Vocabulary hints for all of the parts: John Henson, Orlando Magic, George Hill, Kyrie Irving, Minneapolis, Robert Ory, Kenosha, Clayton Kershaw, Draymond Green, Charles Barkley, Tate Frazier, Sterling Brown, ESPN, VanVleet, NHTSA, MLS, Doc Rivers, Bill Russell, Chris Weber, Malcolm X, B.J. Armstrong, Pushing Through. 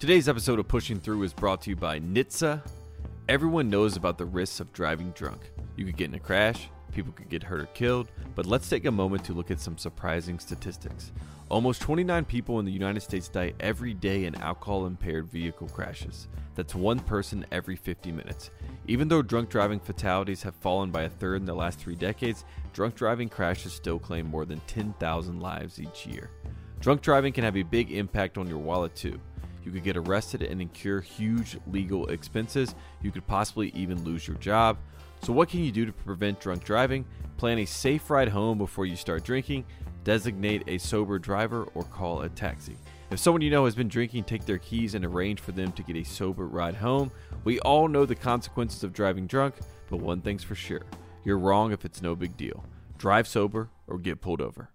Today's episode of Pushing Through is brought to you by NHTSA. Everyone knows about the risks of driving drunk. You could get in a crash, people could get hurt or killed, but let's take a moment to look at some surprising statistics. Almost 29 people in the United States die every day in alcohol-impaired vehicle crashes. That's one person every 50 minutes. Even though drunk driving fatalities have fallen by a third in the last 3 decades, drunk driving crashes still claim more than 10,000 lives each year. Drunk driving can have a big impact on your wallet too. You could get arrested and incur huge legal expenses. You could possibly even lose your job. So what can you do to prevent drunk driving? Plan a safe ride home before you start drinking. Designate a sober driver or call a taxi. If someone you know has been drinking, take their keys and arrange for them to get a sober ride home. We all know the consequences of driving drunk, but one thing's for sure. You're wrong if it's no big deal. Drive sober or get pulled over.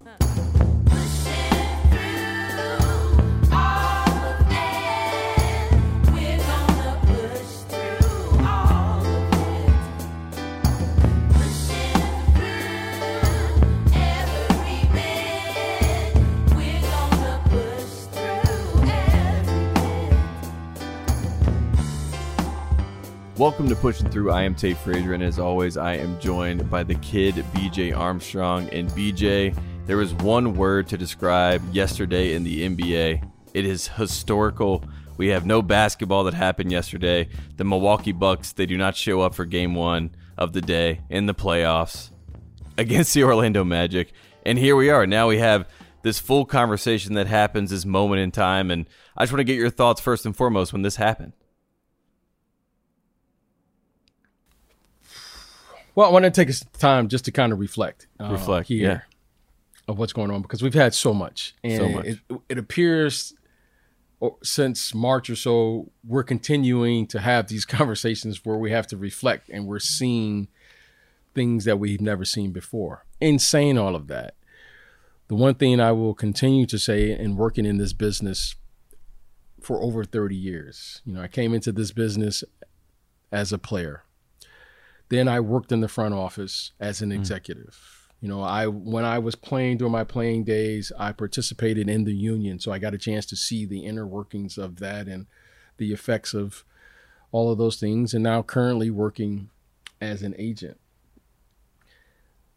Welcome to Pushing Through. I am Tate Frazier, and as always, I am joined by the kid, B.J. Armstrong. And B.J., there is one word to describe yesterday in the NBA. It is historical. We have no basketball that happened yesterday. The Milwaukee Bucks, they do not show up for Game 1 of the day in the playoffs against the Orlando Magic. And here we are. Now we have this full conversation that happens this moment in time. And I just want to get your thoughts first and foremost when this happened. Well, I want to take time just to kind of reflect here of what's going on, because we've had so much. And it appears since March or so, we're continuing to have these conversations where we have to reflect, and we're seeing things that we've never seen before. And saying all of that, the one thing I will continue to say in working in this business for over 30 years, I came into this business as a player. Then I worked in the front office as an executive. When I was playing during my playing days, I participated in the union. So I got a chance to see the inner workings of that and the effects of all of those things. And now currently working as an agent.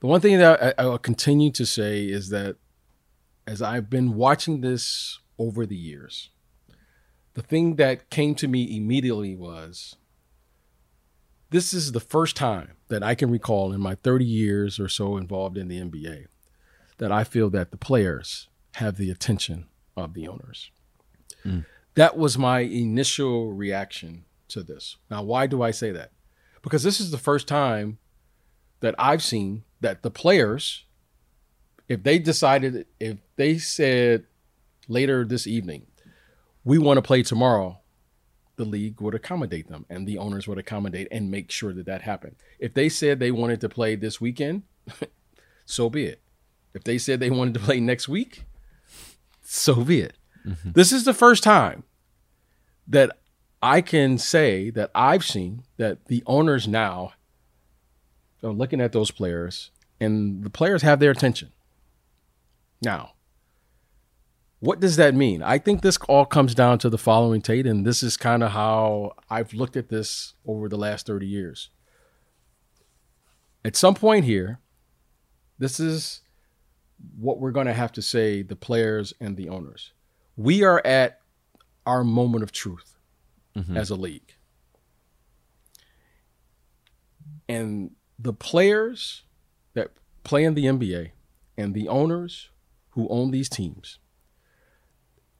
The one thing that I will continue to say is that as I've been watching this over the years, the thing that came to me immediately was, this is the first time that I can recall in my 30 years or so involved in the NBA that I feel that the players have the attention of the owners. Mm. That was my initial reaction to this. Now, why do I say that? Because this is the first time that I've seen that the players, if they said later this evening, we want to play tomorrow, the league would accommodate them and the owners would accommodate and make sure that that happened. If they said they wanted to play this weekend, so be it. If they said they wanted to play next week, so be it. Mm-hmm. This is the first time that I can say that I've seen that the owners now are looking at those players and the players have their attention. Now, what does that mean? I think this all comes down to the following, Tate, and this is kind of how I've looked at this over the last 30 years. At some point here, this is what we're going to have to say, the players and the owners. We are at our moment of truth as a league. And the players that play in the NBA and the owners who own these teams,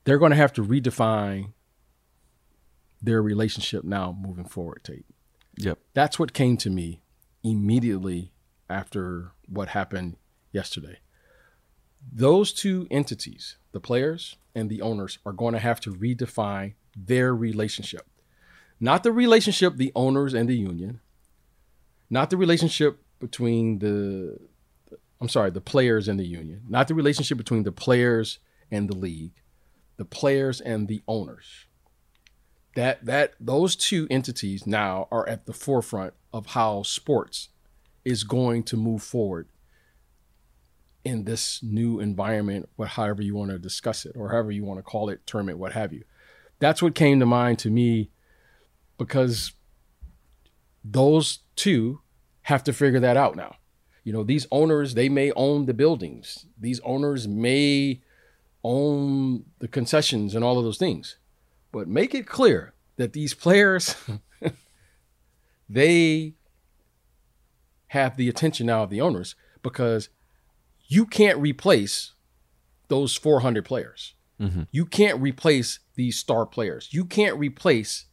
they're going to have to redefine their relationship now moving forward, Tate. Yep. That's what came to me immediately after what happened yesterday. Those two entities, the players and the owners, are going to have to redefine their relationship. Not the relationship, the owners and the union. Not the relationship between the players and the union. Not the relationship between the players and the league. The players and the owners. Those two entities now are at the forefront of how sports is going to move forward in this new environment, however you want to discuss it, or however you want to call it, term it, what have you. That's what came to mind to me, because those two have to figure that out now. You know, these owners, they may own the buildings. These owners may own the concessions and all of those things. But make it clear that these players, they have the attention now of the owners, because you can't replace those 400 players. Mm-hmm. You can't replace these star players. You can't replace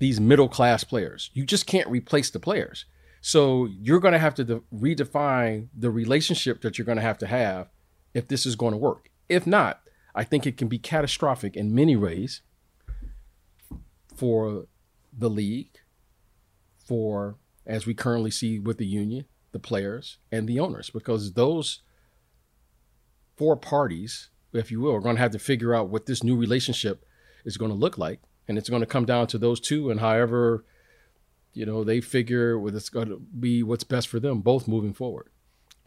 these middle-class players. You just can't replace the players. So you're going to have to redefine the relationship that you're going to have if this is going to work. If not, I think it can be catastrophic in many ways for the league, for, as we currently see with the union, the players, and the owners, because those four parties, if you will, are going to have to figure out what this new relationship is going to look like. And it's going to come down to those two, and however, you know, they figure it's going to be what's best for them, both moving forward.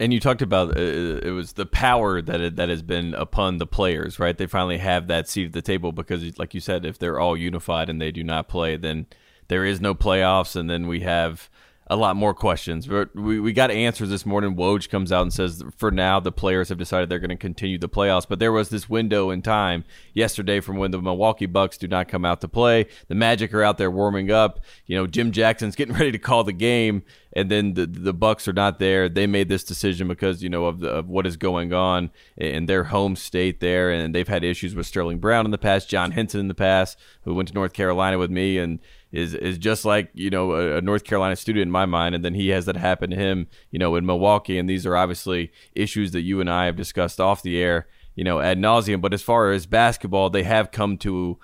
And you talked about it was the power that has been upon the players, right? They finally have that seat at the table because, like you said, if they're all unified and they do not play, then there is no playoffs, and then we have a lot more questions. But we got answers this morning. Woj comes out and says, for now, the players have decided they're going to continue the playoffs. But there was this window in time yesterday from when the Milwaukee Bucks do not come out to play. The Magic are out there warming up. You know, Jim Jackson's getting ready to call the game, and then the Bucks are not there. They made this decision because, you know, of what is going on in their home state there, and they've had issues with Sterling Brown in the past, John Henson in the past, who went to North Carolina with me, and is just like, you know, a North Carolina student in my mind, and then he has that happen to him, you know, in Milwaukee. And these are obviously issues that you and I have discussed off the air, you know, ad nauseum. But as far as basketball, they have come to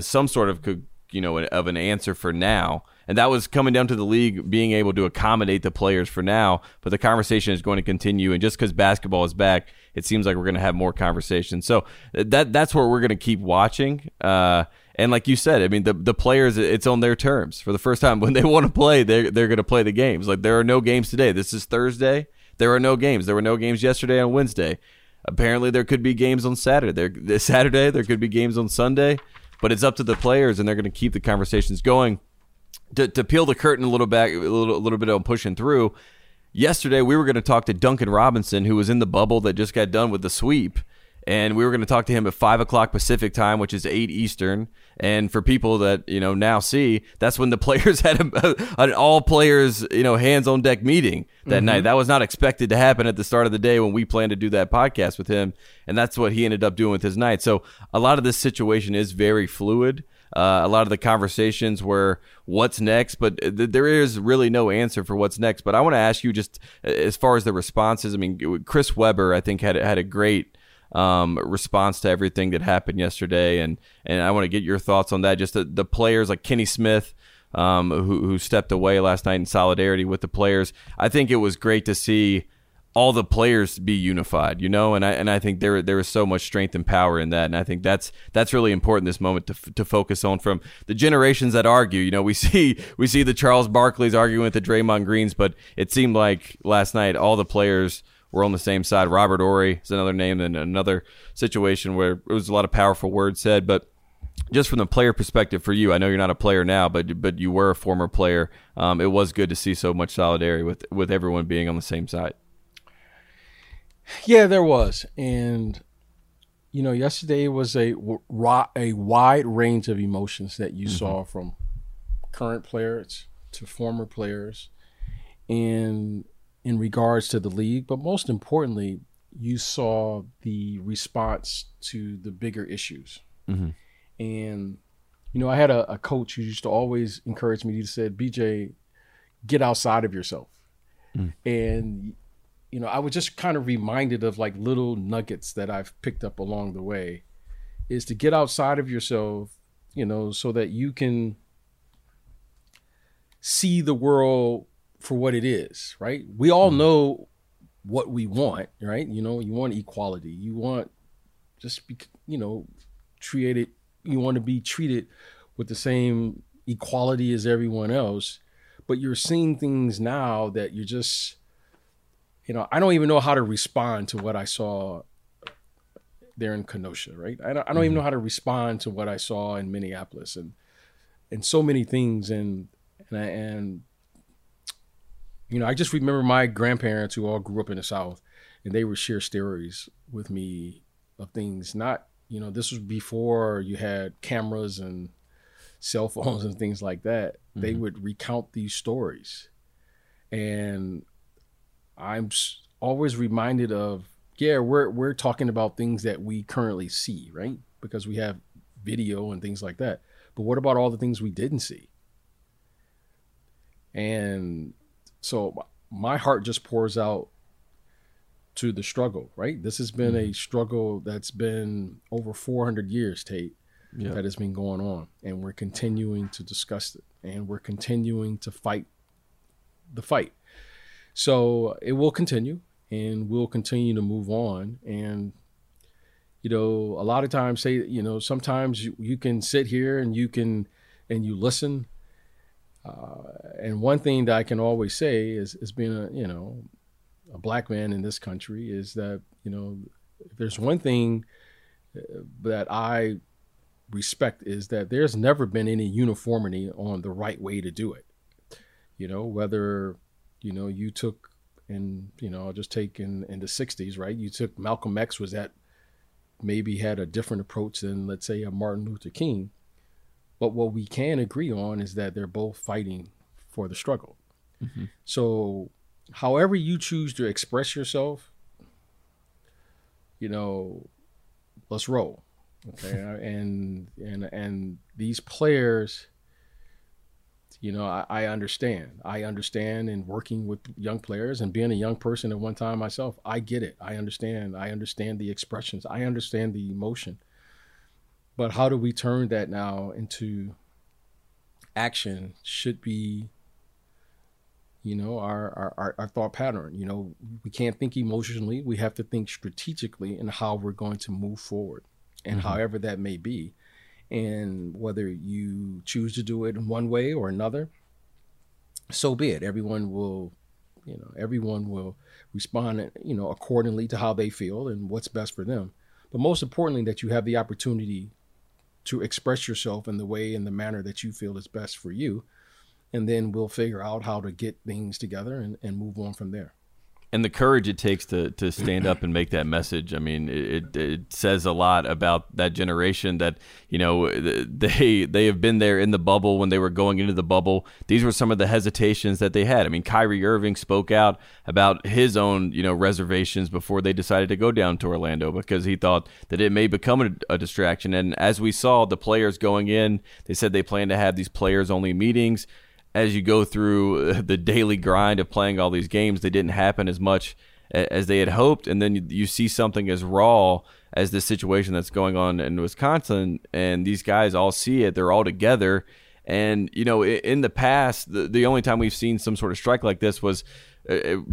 some sort of, you know, of an answer for now. And that was coming down to the league being able to accommodate the players for now. But the conversation is going to continue. And just because basketball is back, it seems like we're going to have more conversations. So that's where we're going to keep watching. And like you said, I mean, the players, it's on their terms. For the first time, when they want to play, they're going to play the games. Like, there are no games today. This is Thursday. There are no games. There were no games yesterday on Wednesday. Apparently, there could be games on Saturday. There could be games on Sunday. But it's up to the players, and they're going to keep the conversations going. To peel the curtain a little bit on Pushing Through, yesterday we were going to talk to Duncan Robinson, who was in the bubble that just got done with the sweep. And we were going to talk to him at 5 o'clock Pacific time, which is 8 Eastern. And for people that, you know, now see, that's when the players had an all-players, you know, hands-on-deck meeting that night. That was not expected to happen at the start of the day when we planned to do that podcast with him. And that's what he ended up doing with his night. So a lot of this situation is very fluid. A lot of the conversations were what's next, but there is really no answer for what's next. But I want to ask you just as far as the responses. I mean, Chris Weber, I think, had a great response to everything that happened yesterday, and I want to get your thoughts on that. Just the players, like Kenny Smith, who stepped away last night in solidarity with the players. I think it was great to see all the players be unified, you know, and I think there is so much strength and power in that, and I think that's really important this moment to focus on from the generations that argue. You know, we see the Charles Barkleys arguing with the Draymond Greens, but it seemed like last night all the players were on the same side. Robert Ory is another name, and another situation where it was a lot of powerful words said. But just from the player perspective for you, I know you're not a player now, but you were a former player. It was good to see so much solidarity with everyone being on the same side. Yeah, there was. And, you know, yesterday was a wide range of emotions that you saw from current players to former players and in regards to the league. But most importantly, you saw the response to the bigger issues. And, you know, I had a coach who used to always encourage me. He said, BJ, get outside of yourself. And, you know, I was just kind of reminded of like little nuggets that I've picked up along the way, is to get outside of yourself, you know, so that you can see the world for what it is, right? We all know what we want, right? You know, you want equality. You want you want to be treated with the same equality as everyone else. But you're seeing things now that you're just, you know, I don't even know how to respond to what I saw there in Kenosha, right? I don't even know how to respond to what I saw in Minneapolis and so many things. And you know, I just remember my grandparents who all grew up in the South, and they would share stories with me of things not, you know, this was before you had cameras and cell phones and things like that. Mm-hmm. They would recount these stories. And I'm always reminded of, yeah, we're talking about things that we currently see, right? Because we have video and things like that. But what about all the things we didn't see? And so my heart just pours out to the struggle, right? This has been a struggle that's been over 400 years, Tate, that has been going on. And we're continuing to discuss it. And we're continuing to fight the fight. So it will continue, and we'll continue to move on. And, you know, a lot of times, say, you know, sometimes you can sit here and you listen. And one thing that I can always say is being a black man in this country is that, you know, if there's one thing that I respect is that there's never been any uniformity on the right way to do it. You know, whether, you know, you took, and, you know, I'll just take in the 60s, right? You took Malcolm X, was that maybe had a different approach than, let's say, a Martin Luther King. But what we can agree on is that they're both fighting for the struggle. Mm-hmm. So however you choose to express yourself, you know, let's roll. Okay. and these players, you know, I understand in working with young players and being a young person at one time myself, I get it. I understand the expressions. I understand the emotion. But how do we turn that now into action should be, you know, our thought pattern. You know, we can't think emotionally. We have to think strategically in how we're going to move forward and however that may be. And whether you choose to do it in one way or another, so be it. Everyone will respond, you know, accordingly to how they feel and what's best for them. But most importantly, that you have the opportunity to express yourself in the way and the manner that you feel is best for you. And then we'll figure out how to get things together and move on from there. And the courage it takes to stand up and make that message. I mean, it says a lot about that generation that, you know, they have been there in the bubble when they were going into the bubble. These were some of the hesitations that they had. I mean, Kyrie Irving spoke out about his own, you know, reservations before they decided to go down to Orlando because he thought that it may become a distraction. And as we saw, the players going in, they said they plan to have these players-only meetings. As you go through the daily grind of playing all these games, they didn't happen as much as they had hoped. And then you see something as raw as this situation that's going on in Wisconsin, and these guys all see it. They're all together. And, you know, in the past, the only time we've seen some sort of strike like this was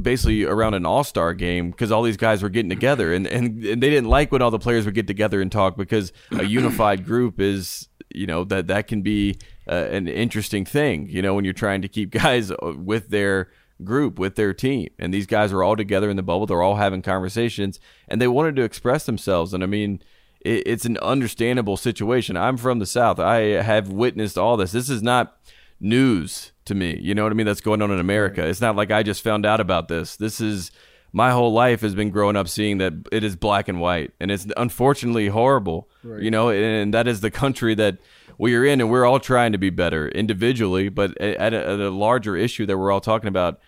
basically around an all-star game because all these guys were getting together. And they didn't like when all the players would get together and talk because a unified group is, you know, that can be an interesting thing, you know, when you're trying to keep guys with their group, with their team. And these guys are all together in the bubble. They're all having conversations, and they wanted to express themselves. And, I mean, it's an understandable situation. I'm from the South. I have witnessed all this. This is not news to me, you know what I mean, that's going on in America. It's not like I just found out about this. This is my whole life has been growing up seeing that it is black and white, and it's unfortunately horrible, right? You know, and that is the country that we are in, and we're all trying to be better individually, but at a larger issue that we're all talking about,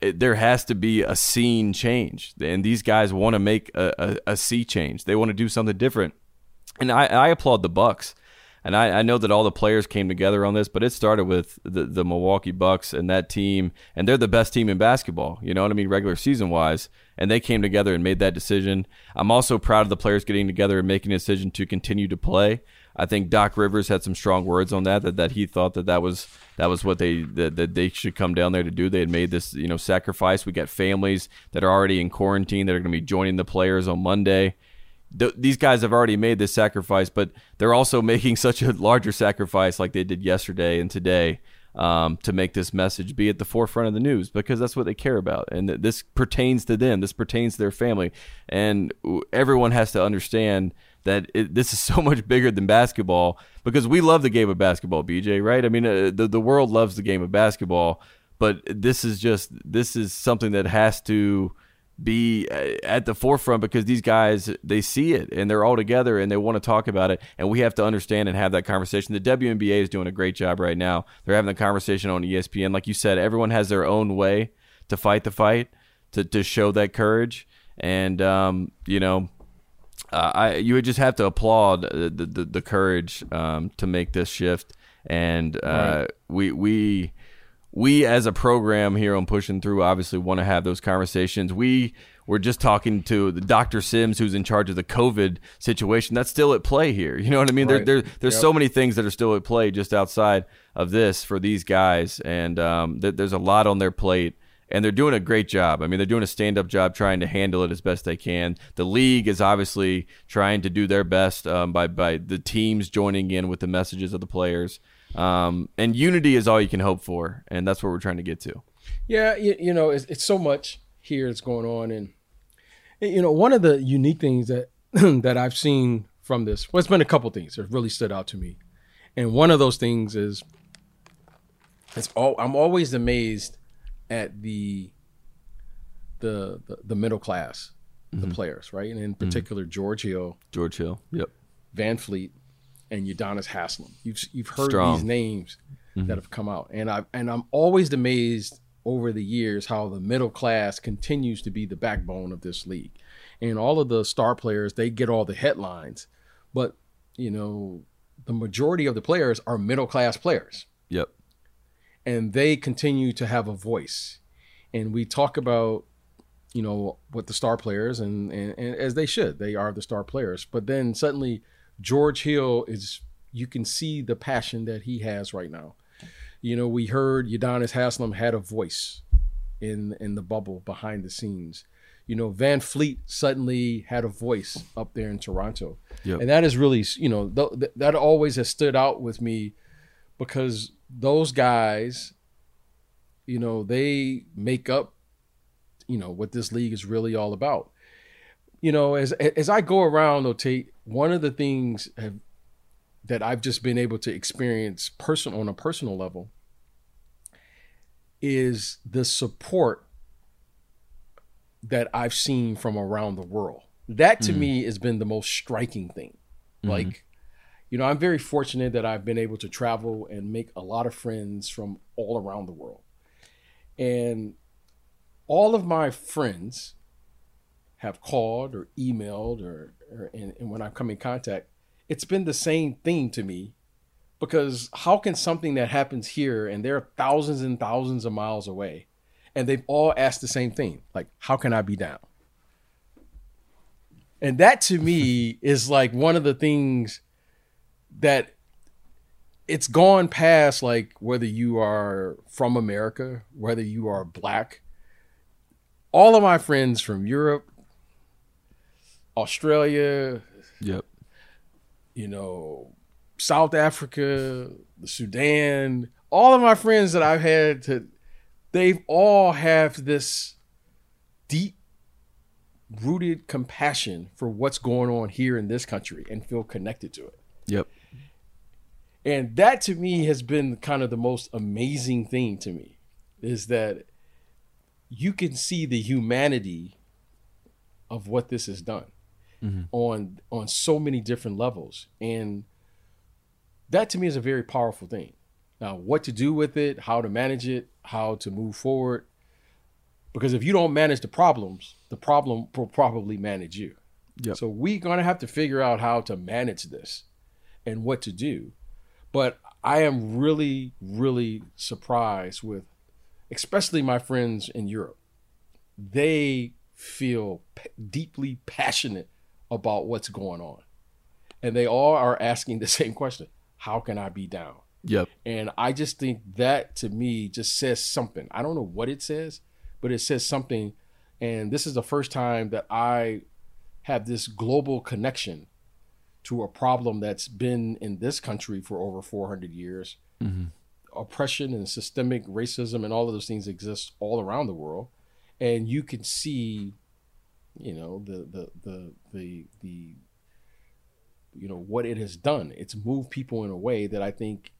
there has to be a scene change, and these guys want to make a sea change. They want to do something different, and I applaud the Bucks. And I know that all the players came together on this, but it started with the Milwaukee Bucks and that team, and they're the best team in basketball, you know what I mean, regular season-wise, and they came together and made that decision. I'm also proud of the players getting together and making a decision to continue to play. I think Doc Rivers had some strong words on that he thought that was what they should come down there to do. They had made this, you know, sacrifice. We got families that are already in quarantine that are going to be joining the players on Monday. These guys have already made this sacrifice, but they're also making such a larger sacrifice like they did yesterday and today to make this message be at the forefront of the news, because that's what they care about. And this pertains to them. This pertains to their family. And everyone has to understand that this is so much bigger than basketball, because we love the game of basketball, BJ, right? I mean, the world loves the game of basketball, but this is something that has to be at the forefront, because these guys, they see it and they're all together and they want to talk about it, and we have to understand and have that conversation. The WNBA is doing a great job right now. They're having the conversation on ESPN. Like you said, everyone has their own way to fight the fight, to show that courage. And you would just have to applaud the courage to make this shift. And right. We as a program here on Pushing Through obviously want to have those conversations. We were just talking to Dr. Sims, who's in charge of the COVID situation. That's still at play here. You know what I mean? Right. There's so many things that are still at play just outside of this for these guys. And there's a lot on their plate. And they're doing a great job. I mean, they're doing a stand-up job trying to handle it as best they can. The league is obviously trying to do their best by the teams joining in with the messages of the players. And unity is all you can hope for, and that's what we're trying to get to. Yeah, you know, it's so much here that's going on. And, you know, one of the unique things that that I've seen from this, well, it's been a couple things that really stood out to me. And one of those things is I'm always amazed at the middle class, mm-hmm. the players, right? And in particular, mm-hmm. George Hill, yep, VanVleet, and Udonis Haslam. You've heard these names mm-hmm. that have come out, and I'm always amazed over the years how the middle class continues to be the backbone of this league. And all of the star players, they get all the headlines, but you know, the majority of the players are middle class players. Yep. And they continue to have a voice. And we talk about, you know, what the star players, and as they should, they are the star players. But then suddenly George Hill is, you can see the passion that he has right now. You know, we heard Udonis Haslam had a voice in the bubble behind the scenes. You know, VanVleet suddenly had a voice up there in Toronto. Yep. And that is really, you know, that always has stood out with me, because those guys, you know, they make up, you know, what this league is really all about. You know, as I go around, though, Tate, one of the things that I've just been able to experience on a personal level is the support that I've seen from around the world. That, to mm-hmm. me, has been the most striking thing. Mm-hmm. Like, you know, I'm very fortunate that I've been able to travel and make a lot of friends from all around the world. And all of my friends have called or emailed and when I come in contact, it's been the same thing to me, because how can something that happens here, and they're thousands and thousands of miles away, and they've all asked the same thing, like, how can I be down? And that to me is like one of the things that it's gone past, like, whether you are from America, whether you are black. All of my friends from Europe, Australia, yep, you know, South Africa, the Sudan, all of my friends that I've had they've all have this deep rooted compassion for what's going on here in this country and feel connected to it. Yep. And that to me has been kind of the most amazing thing to me, is that you can see the humanity of what this has done mm-hmm. on so many different levels. And that to me is a very powerful thing. Now, what to do with it, how to manage it, how to move forward, because if you don't manage the problems, the problem will probably manage you. Yep. So we're going to have to figure out how to manage this and what to do. But I am really, really surprised with, especially my friends in Europe, they feel deeply passionate about what's going on. And they all are asking the same question, how can I be down? Yep. And I just think that to me just says something. I don't know what it says, but it says something. And this is the first time that I have this global connection to a problem that's been in this country for over 400 years, mm-hmm. oppression and systemic racism and all of those things exist all around the world. And you can see, you know, the you know, what it has done. It's moved people in a way that I think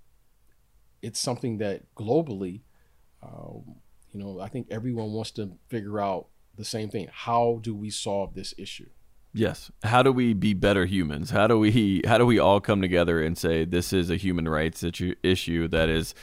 it's something that globally, you know, I think everyone wants to figure out the same thing. How do we solve this issue? Yes. How do we be better humans? How do we all come together and say this is a human rights issue that is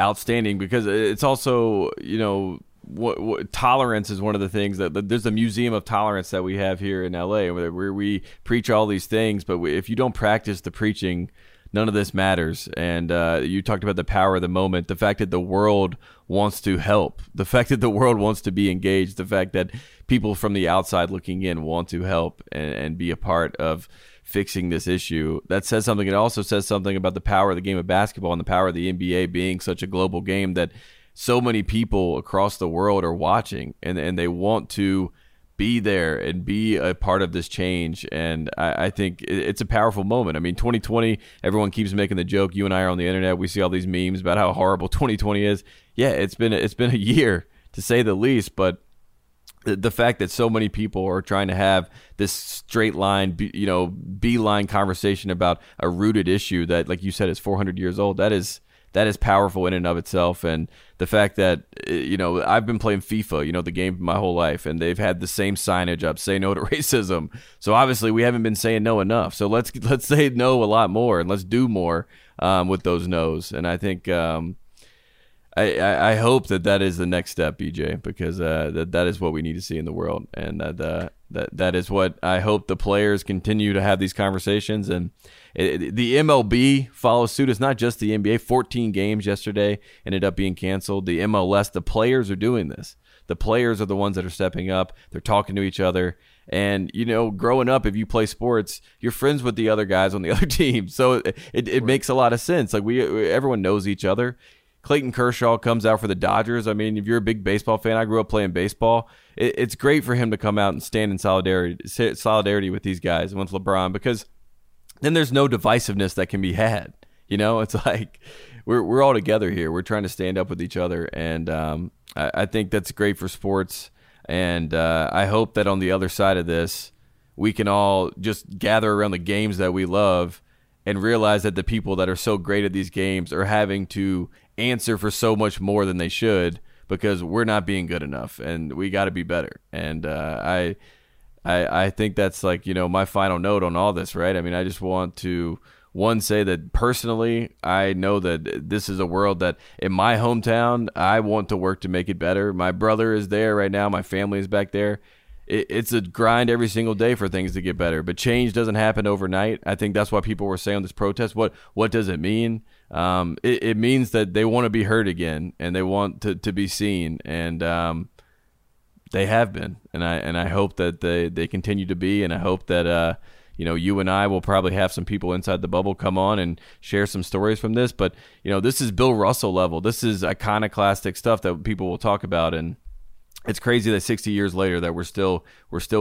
outstanding? Because it's also, you know, what tolerance is one of the things that there's a museum of tolerance that we have here in LA where we preach all these things, but if you don't practice the preaching, none of this matters. And you talked about the power of the moment, the fact that the world wants to help, the fact that the world wants to be engaged, the fact that people from the outside looking in want to help and be a part of fixing this issue. That says something. It also says something about the power of the game of basketball and the power of the NBA being such a global game that so many people across the world are watching and they want to be there and be a part of this change. And I think it's a powerful moment. I mean, 2020, everyone keeps making the joke. You and I are on the internet. We see all these memes about how horrible 2020 is. Yeah, it's been a year to say the least, but the fact that so many people are trying to have this straight line, you know, beeline conversation about a rooted issue that, like you said, is 400 years old. That is powerful in and of itself. And the fact that, you know, I've been playing FIFA, you know, the game my whole life, and they've had the same signage up, say no to racism. So obviously we haven't been saying no enough. So let's say no a lot more and let's do more with those no's. And I think I hope that is the next step, BJ, because that is what we need to see in the world. And that is what I hope the players continue to have these conversations. And the MLB follows suit. It's not just the NBA. 14 games yesterday ended up being canceled. The MLS, the players are doing this. The players are the ones that are stepping up. They're talking to each other. And, you know, growing up, if you play sports, you're friends with the other guys on the other team. So it makes a lot of sense. Like everyone knows each other. Clayton Kershaw comes out for the Dodgers. I mean, if you're a big baseball fan, I grew up playing baseball. It's great for him to come out and stand in solidarity with these guys and with LeBron, because then there's no divisiveness that can be had. You know, it's like we're all together here. We're trying to stand up with each other, and I think that's great for sports. And I hope that on the other side of this, we can all just gather around the games that we love and realize that the people that are so great at these games are having to answer for so much more than they should because we're not being good enough and we got to be better. And I think that's, like, you know, my final note on all this, right? I mean, I just want to, one, say that personally, I know that this is a world that in my hometown, I want to work to make it better. My brother is there right now. My family is back there. It's a grind every single day for things to get better, but change doesn't happen overnight. I think that's why people were saying this protest, what does it mean? It means that they want to be heard again and they want to be seen, and they have been. And I hope that they continue to be, and I hope that you know, you and I will probably have some people inside the bubble come on and share some stories from this. But, you know, this is Bill Russell level. This is iconoclastic stuff that people will talk about, and it's crazy that 60 years later that we're still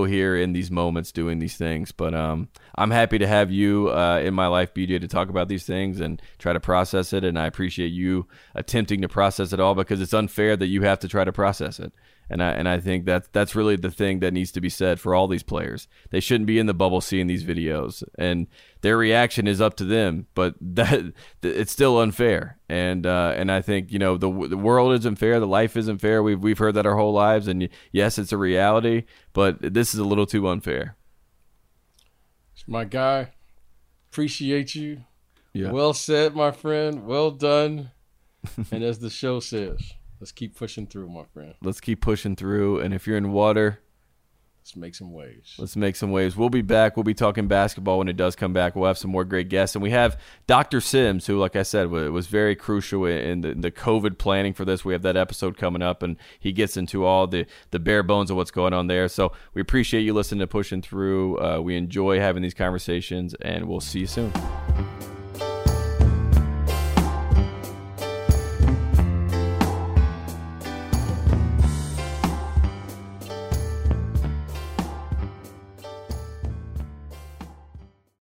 here in these moments doing these things. But I'm happy to have you in my life, BJ, to talk about these things and try to process it. And I appreciate you attempting to process it all, because it's unfair that you have to try to process it. And I think that's really the thing that needs to be said for all these players. They shouldn't be in the bubble seeing these videos, and their reaction is up to them. But that it's still unfair. And I think, you know, the world isn't fair. The life isn't fair. We've heard that our whole lives. And yes, it's a reality, but this is a little too unfair. My guy, appreciate you. Yeah. Well said, my friend. Well done. And as the show says, let's keep pushing through, my friend. Let's keep pushing through. And if you're in water, let's make some waves. Let's make some waves. We'll be back. We'll be talking basketball when it does come back. We'll have some more great guests. And we have Dr. Sims, who, like I said, was very crucial in the COVID planning for this. We have that episode coming up, and he gets into all the bare bones of what's going on there. So we appreciate you listening to Pushing Through. We enjoy having these conversations, and we'll see you soon.